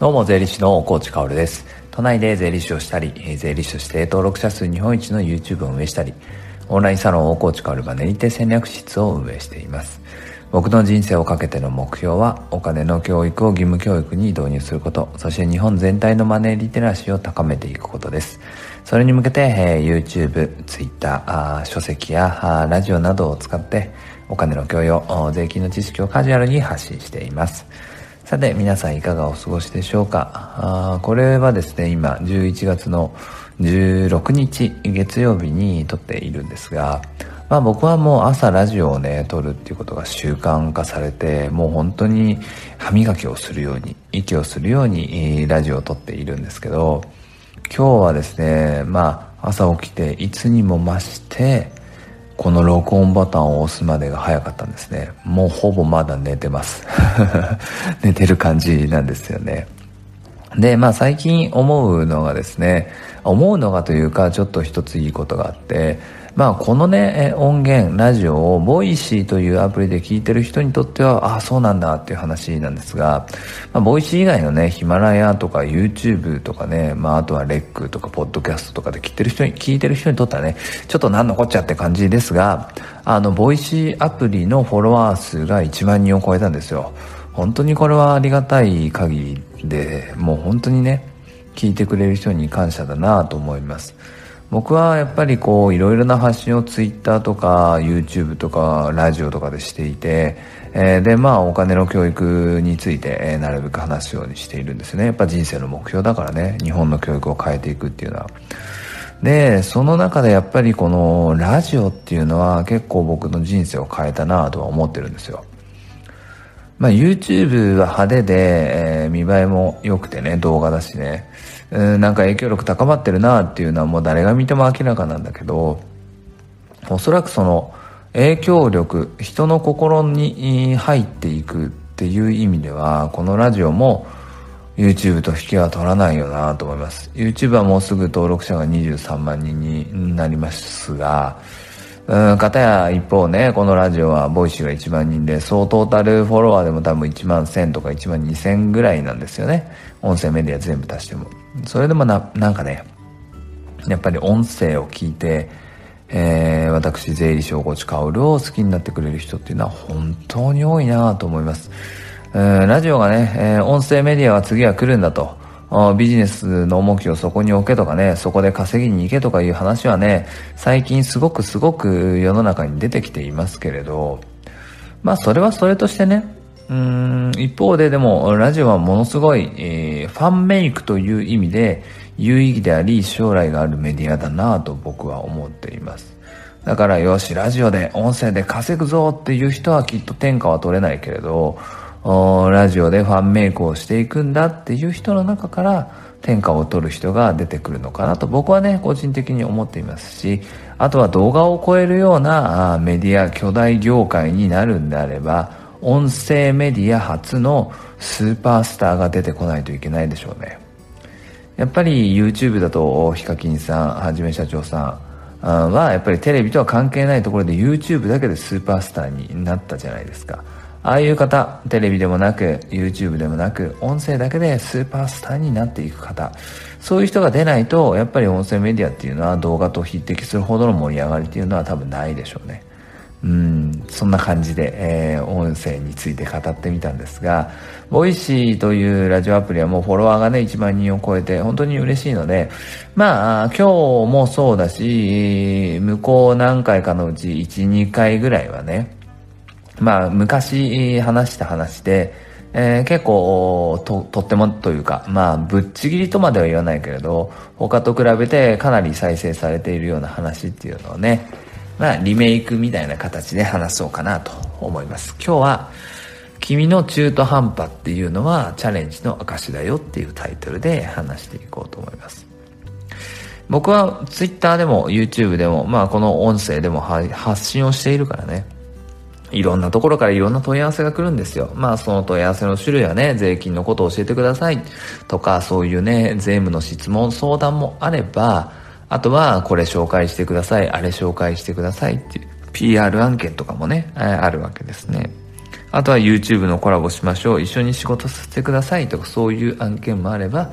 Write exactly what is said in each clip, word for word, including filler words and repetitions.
どうも、税理士の大河内薫です。都内で税理士をしたり、税理士として登録者数日本一の YouTube を運営したり、オンラインサロン大河内薫バネにて戦略室を運営しています。僕の人生をかけての目標は、お金の教育を義務教育に導入すること、そして日本全体のマネーリテラシーを高めていくことです。それに向けて、えー、YouTube、Twitter、あ書籍やラジオなどを使ってお金の教養、税金の知識をカジュアルに発信しています。さて、皆さんいかがお過ごしでしょうか。あこれはですね、今じゅういちがつのじゅうろくにち月曜日に撮っているんですが、まあ、僕はもう朝ラジオをね撮るっていうことが習慣化されて、もう本当に歯磨きをするように、息をするようにラジオを撮っているんですけど、今日はですね、まあ朝起きていつにも増してこの録音ボタンを押すまでが早かったんですね。もうほぼまだ寝てます寝てる感じなんですよね。で、まあ最近思うのがですね、思うのがというか、ちょっと一ついいことがあって、まあこのね音源ラジオをボイシーというアプリで聞いてる人にとっては、あそうなんだっていう話なんですが、まあ、ボイシー以外のねヒマラヤとか YouTube とかね、まああとはレックとかポッドキャストとかで聞いてる人に聞いてる人にとってはね、ちょっとなんのこっちゃって感じですが、あのボイシーアプリのフォロワー数がいちまんにんを超えたんですよ。本当にこれはありがたい限りで、もう本当にね聞いてくれる人に感謝だなと思います。僕はやっぱりこういろいろな発信をツイッターとか YouTube とかラジオとかでしていて、えー、でまあお金の教育について、えー、なるべく話すようにしているんですね。やっぱ人生の目標だからね、日本の教育を変えていくっていうのは。で、その中でやっぱりこのラジオっていうのは結構僕の人生を変えたなとは思ってるんですよ。まあ YouTube は派手で、えー、見栄えも良くてね、動画だしね、うん、なんか影響力高まってるなっていうのはもう誰が見ても明らかなんだけど、おそらくその影響力、人の心に入っていくっていう意味では、このラジオも YouTube と引けは取らないよなと思います。 YouTube はもうすぐ登録者がにじゅうさんまんにんになりますが、うん、かたや一方ね、このラジオはボイシーがいちまんにんで、総トータルフォロワーでも多分いちまんせんとかいちまんにせんぐらいなんですよね。音声メディア全部足しても。それでもな、なんかね、やっぱり音声を聞いて、えー、私、税理士大河内薫を好きになってくれる人っていうのは本当に多いなと思います。うん、ラジオがね、えー、音声メディアは次は来るんだと。ビジネスの重きをそこに置けとかね、そこで稼ぎに行けとかいう話はね、最近すごくすごく世の中に出てきていますけれど、まあそれはそれとしてね、うーん、一方ででもラジオはものすごい、えー、ファンメイクという意味で有意義であり、将来があるメディアだなぁと僕は思っています。だからよし、ラジオで音声で稼ぐぞっていう人はきっと天下は取れないけれど、ラジオでファンメイクをしていくんだっていう人の中から天下を取る人が出てくるのかなと僕はね個人的に思っていますし、あとは動画を超えるようなメディア、巨大業界になるんであれば、音声メディア初のスーパースターが出てこないといけないでしょうね。やっぱり YouTube だとヒカキンさんはじめ社長さんはやっぱりテレビとは関係ないところで YouTube だけでスーパースターになったじゃないですか。ああいう方、テレビでもなく YouTube でもなく音声だけでスーパースターになっていく方、そういう人が出ないと、やっぱり音声メディアっていうのは動画と匹敵するほどの盛り上がりっていうのは多分ないでしょうね。うーん、そんな感じで、えー、音声について語ってみたんですが、ボイシーというラジオアプリはもうフォロワーがねいちまんにんを超えて本当に嬉しいので、まあ今日もそうだし、向こう何回かのうち いち、にかいぐらいはね、まあ昔話した話で、えー、結構ととってもというか、まあぶっちぎりとまでは言わないけれど、他と比べてかなり再生されているような話っていうのをね、まあリメイクみたいな形で話そうかなと思います。今日は君の中途半端っていうのはチャレンジの証だよっていうタイトルで話していこうと思います。僕はツイッターでも YouTube でも、まあこの音声でも発信をしているからね、いろんなところからいろんな問い合わせが来るんですよ。まあその問い合わせの種類はね、税金のことを教えてくださいとか、そういうね税務の質問相談もあれば、あとはこれ紹介してください、あれ紹介してくださいっていう ピーアール 案件とかもねあるわけですね。あとは YouTube のコラボしましょう、一緒に仕事させてくださいとか、そういう案件もあれば、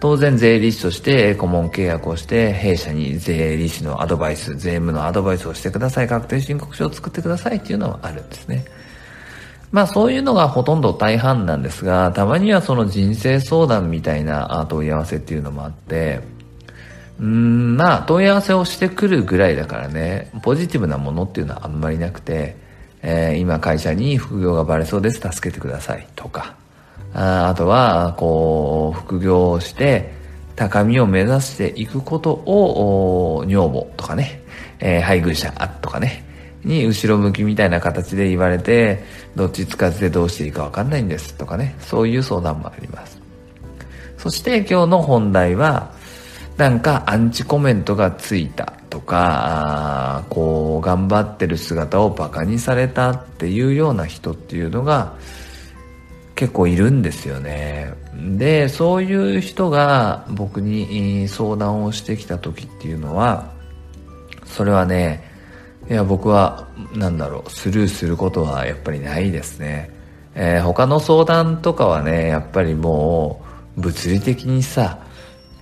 当然税理士として顧問契約をして、弊社に税理士のアドバイス、税務のアドバイスをしてください、確定申告書を作ってくださいっていうのはあるんですね。まあそういうのがほとんど大半なんですが、たまにはその人生相談みたいな問い合わせっていうのもあって、うーんまあ問い合わせをしてくるぐらいだからね、ポジティブなものっていうのはあんまりなくて、えー、今会社に副業がバレそうです、助けてくださいとか、あ, あとはこう副業をして高みを目指していくことを女房とかね、えー、配偶者とかねに後ろ向きみたいな形で言われて、どっちつかずでどうしていいかわかんないんですとかね、そういう相談もあります。そして今日の本題は、なんかアンチコメントがついたとか、こう頑張ってる姿をバカにされたっていうような人っていうのが結構いるんですよね。で、そういう人が僕に相談をしてきた時っていうのは、それはね、いや僕はなんだろう、スルーすることはやっぱりないですね。えー、他の相談とかはね、やっぱりもう物理的にさ、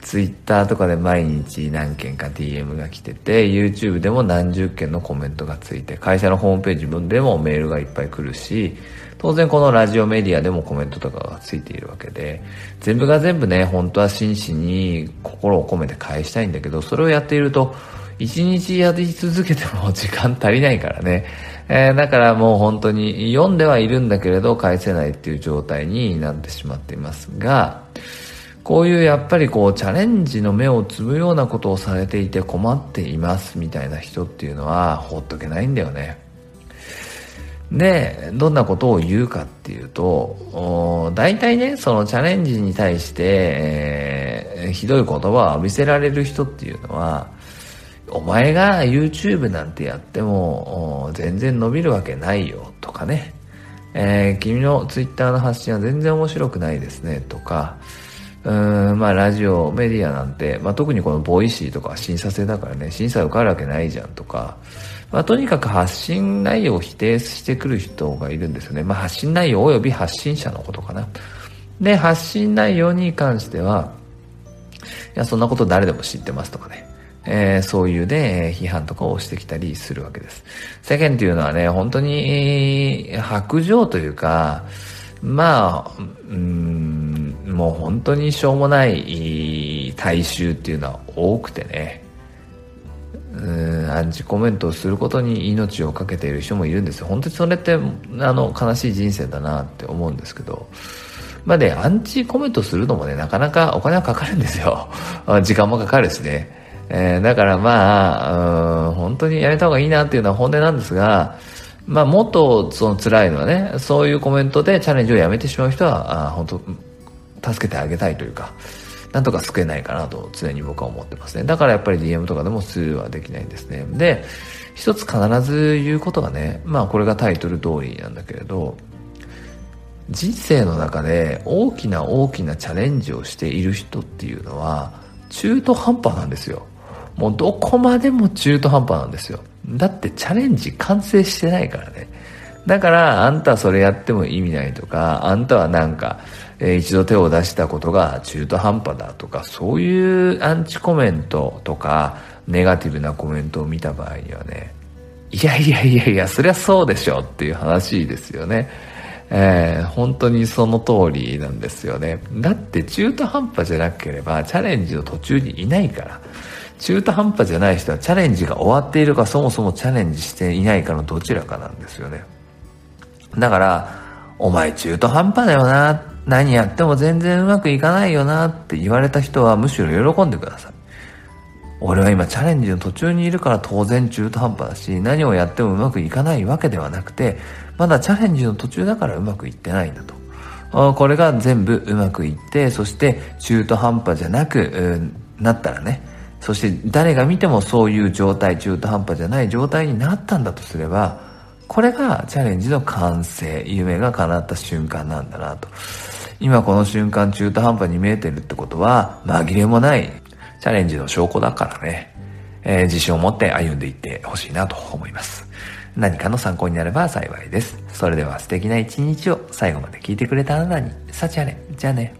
Twitter とかで毎日何件か ディーエム が来てて、 YouTube でも何十件のコメントがついて、会社のホームページ分でもメールがいっぱい来るし、当然このラジオメディアでもコメントとかがついているわけで、全部が全部ね、本当は真摯に心を込めて返したいんだけど、それをやっていると一日やり続けても時間足りないからね、えー、だからもう本当に読んではいるんだけれど返せないっていう状態になってしまっていますが、こういうやっぱりこうチャレンジの目をつぶようなことをされていて困っていますみたいな人っていうのは放っとけないんだよね。で、どんなことを言うかっていうと、大体ね、そのチャレンジに対して、えー、ひどい言葉を浴びせられる人っていうのは、お前が YouTube なんてやっても全然伸びるわけないよとかね、えー、君の Twitter の発信は全然面白くないですねとか、うーんまあラジオメディアなんて、まあ、特にこのボイシーとか審査制だからね、審査受かるわけないじゃんとか、まあ、とにかく発信内容を否定してくる人がいるんですよね。まあ発信内容および発信者のことかな。で、発信内容に関しては、いやそんなこと誰でも知ってますとかね、えー、そういうね批判とかをしてきたりするわけです。世間というのはね、本当に白状というか、まあうーんもう本当にしょうもない大衆っていうのは多くてね、うーんアンチコメントをすることに命を懸けている人もいるんですよ。本当にそれってあの悲しい人生だなって思うんですけど、まあね、アンチコメントするのもね、なかなかお金はかかるんですよ時間もかかるしね、えー、だからまあうーん本当にやめた方がいいなっていうのは本音なんですが、まあもっとその辛いのはね、そういうコメントでチャレンジをやめてしまう人は、あ本当助けてあげたいというか、なんとか救えないかなと常に僕は思ってますね。だからやっぱり ディーエム とかでもスルーはできないんですね。で、一つ必ず言うことがね、まあこれがタイトル通りなんだけれど、人生の中で大きな大きなチャレンジをしている人っていうのは中途半端なんですよ。もうどこまでも中途半端なんですよ。だってチャレンジ完成してないからね。だからあんたそれやっても意味ないとか、あんたはなんか、えー、一度手を出したことが中途半端だとか、そういうアンチコメントとかネガティブなコメントを見た場合にはね、いやいやいやいやそりゃそうでしょっていう話ですよね。えー、本当にその通りなんですよね。だって中途半端じゃなければチャレンジの途中にいないから、中途半端じゃない人はチャレンジが終わっているか、そもそもチャレンジしていないかのどちらかなんですよね。だからお前中途半端だよな、何やっても全然うまくいかないよなって言われた人はむしろ喜んでください。俺は今チャレンジの途中にいるから当然中途半端だし、何をやってもうまくいかないわけではなくて、まだチャレンジの途中だからうまくいってないんだと、これが全部うまくいって、そして中途半端じゃなくなったらね、そして誰が見てもそういう状態、中途半端じゃない状態になったんだとすれば、これがチャレンジの完成、夢が叶った瞬間なんだなと。今この瞬間中途半端に見えてるってことは紛れもないチャレンジの証拠だからね、えー、自信を持って歩んでいってほしいなと思います。何かの参考になれば幸いです。それでは素敵な一日を。最後まで聞いてくれたあなたに幸あれ。じゃあね。